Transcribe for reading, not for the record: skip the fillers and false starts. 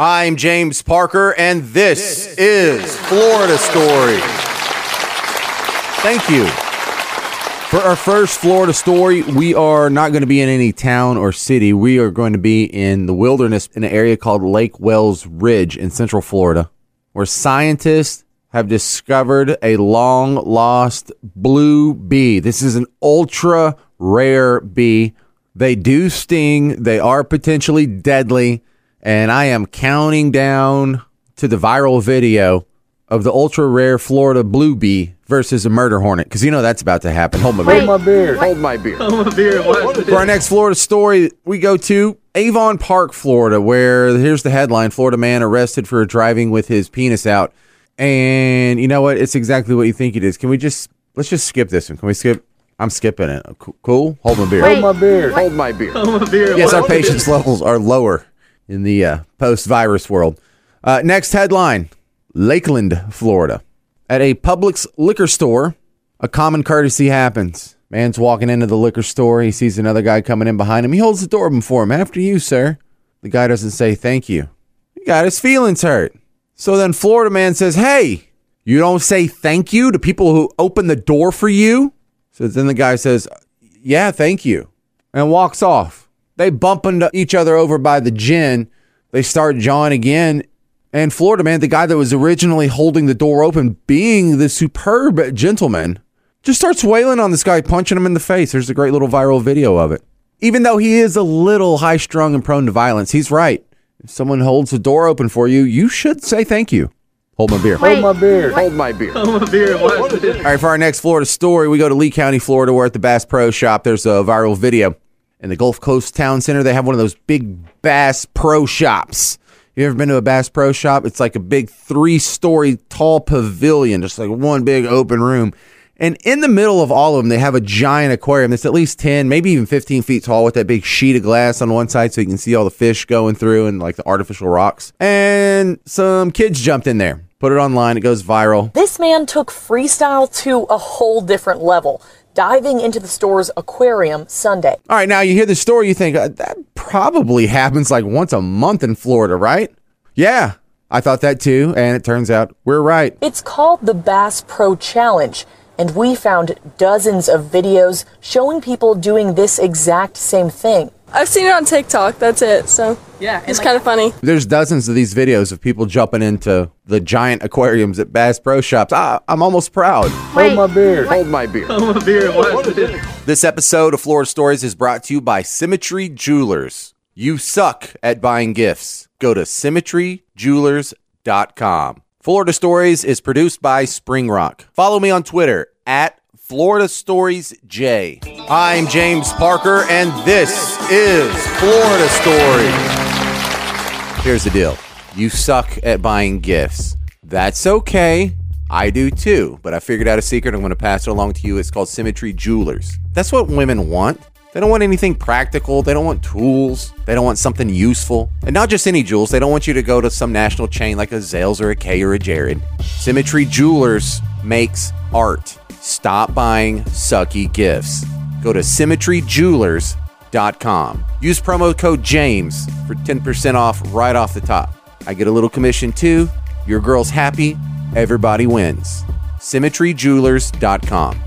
I'm James Parker, and this is Florida Stories. Thank you. For our first Florida story, we are not going to be in any town or city. We are going to be in the wilderness in an area called Lake Wells Ridge in Central Florida, where scientists have discovered a long-lost blue bee. This is an ultra-rare bee. They do sting. They are potentially deadly. And I am counting down to the viral video of the ultra-rare Florida blue bee versus a murder hornet. Because you know that's about to happen. Hold my beer. Hold my beer. For our next Florida story, we go to Avon Park, Florida, where here's the headline. Florida man arrested for driving with his penis out. And you know what? It's exactly what you think it is. Can we just, let's just skip this one. Can we skip? I'm skipping it. Cool? Hold my beer. Hold my beer. Yes, our patience levels are lower in the post-virus world. Next headline, Lakeland, Florida. At a Publix liquor store, a common courtesy happens. Man's walking into the liquor store. He sees another guy coming in behind him. He holds the door open for him. After you, sir. The guy doesn't say thank you. He got his feelings hurt. So then Florida man says, hey, you don't say thank you to people who open the door for you? So then the guy says, yeah, thank you, and walks off. They bump into each other over by the gin. They start jawing again. And Florida man, the guy that was originally holding the door open, being the superb gentleman, just starts wailing on this guy, punching him in the face. There's a great little viral video of it. Even though he is a little high-strung and prone to violence, he's right. If someone holds the door open for you, you should say thank you. Hold my beer. All right, for our next Florida story, we go to Lee County, Florida. We're at the Bass Pro Shop. There's a viral video. In the Gulf Coast Town Center, they have one of those big Bass Pro Shops. You ever been to a Bass Pro Shop? It's like a big 3-story tall pavilion, just like one big open room. And in the middle of all of them, they have a giant aquarium that's at least 10, maybe even 15 feet tall with that big sheet of glass on one side so you can see all the fish going through and like the artificial rocks. And some kids jumped in there, put it online, it goes viral. This man took freestyle to a whole different level, diving into the store's aquarium Sunday. All right, now you hear the story, you think, that probably happens like once a month in Florida, right? Yeah, I thought that too, and it turns out we're right. It's called the Bass Pro Challenge, and we found dozens of videos showing people doing this exact same thing. I've seen it on TikTok, that's it, so yeah, it's kind of funny. There's dozens of these videos of people jumping into the giant aquariums at Bass Pro Shops. I'm almost proud. Hold my beer. This episode of Florida Stories is brought to you by Symmetry Jewelers. You suck at buying gifts. Go to symmetryjewelers.com. Florida Stories is produced by Spring Rock. Follow me on Twitter at Florida Stories J. I'm James Parker, and this is Florida Stories. Here's the deal. You suck at buying gifts. That's okay. I do too, but I figured out a secret. I'm going to pass it along to you. It's called Symmetry Jewelers. That's what women want. They don't want anything practical. They don't want tools. They don't want something useful. And not just any jewels. They don't want you to go to some national chain like a Zales or a Kay or a Jared. Symmetry Jewelers makes art. Stop buying sucky gifts. Go to symmetryjewelers.com. Use promo code James for 10% off right off the top. I get a little commission too. Your girl's happy. Everybody wins. symmetryjewelers.com.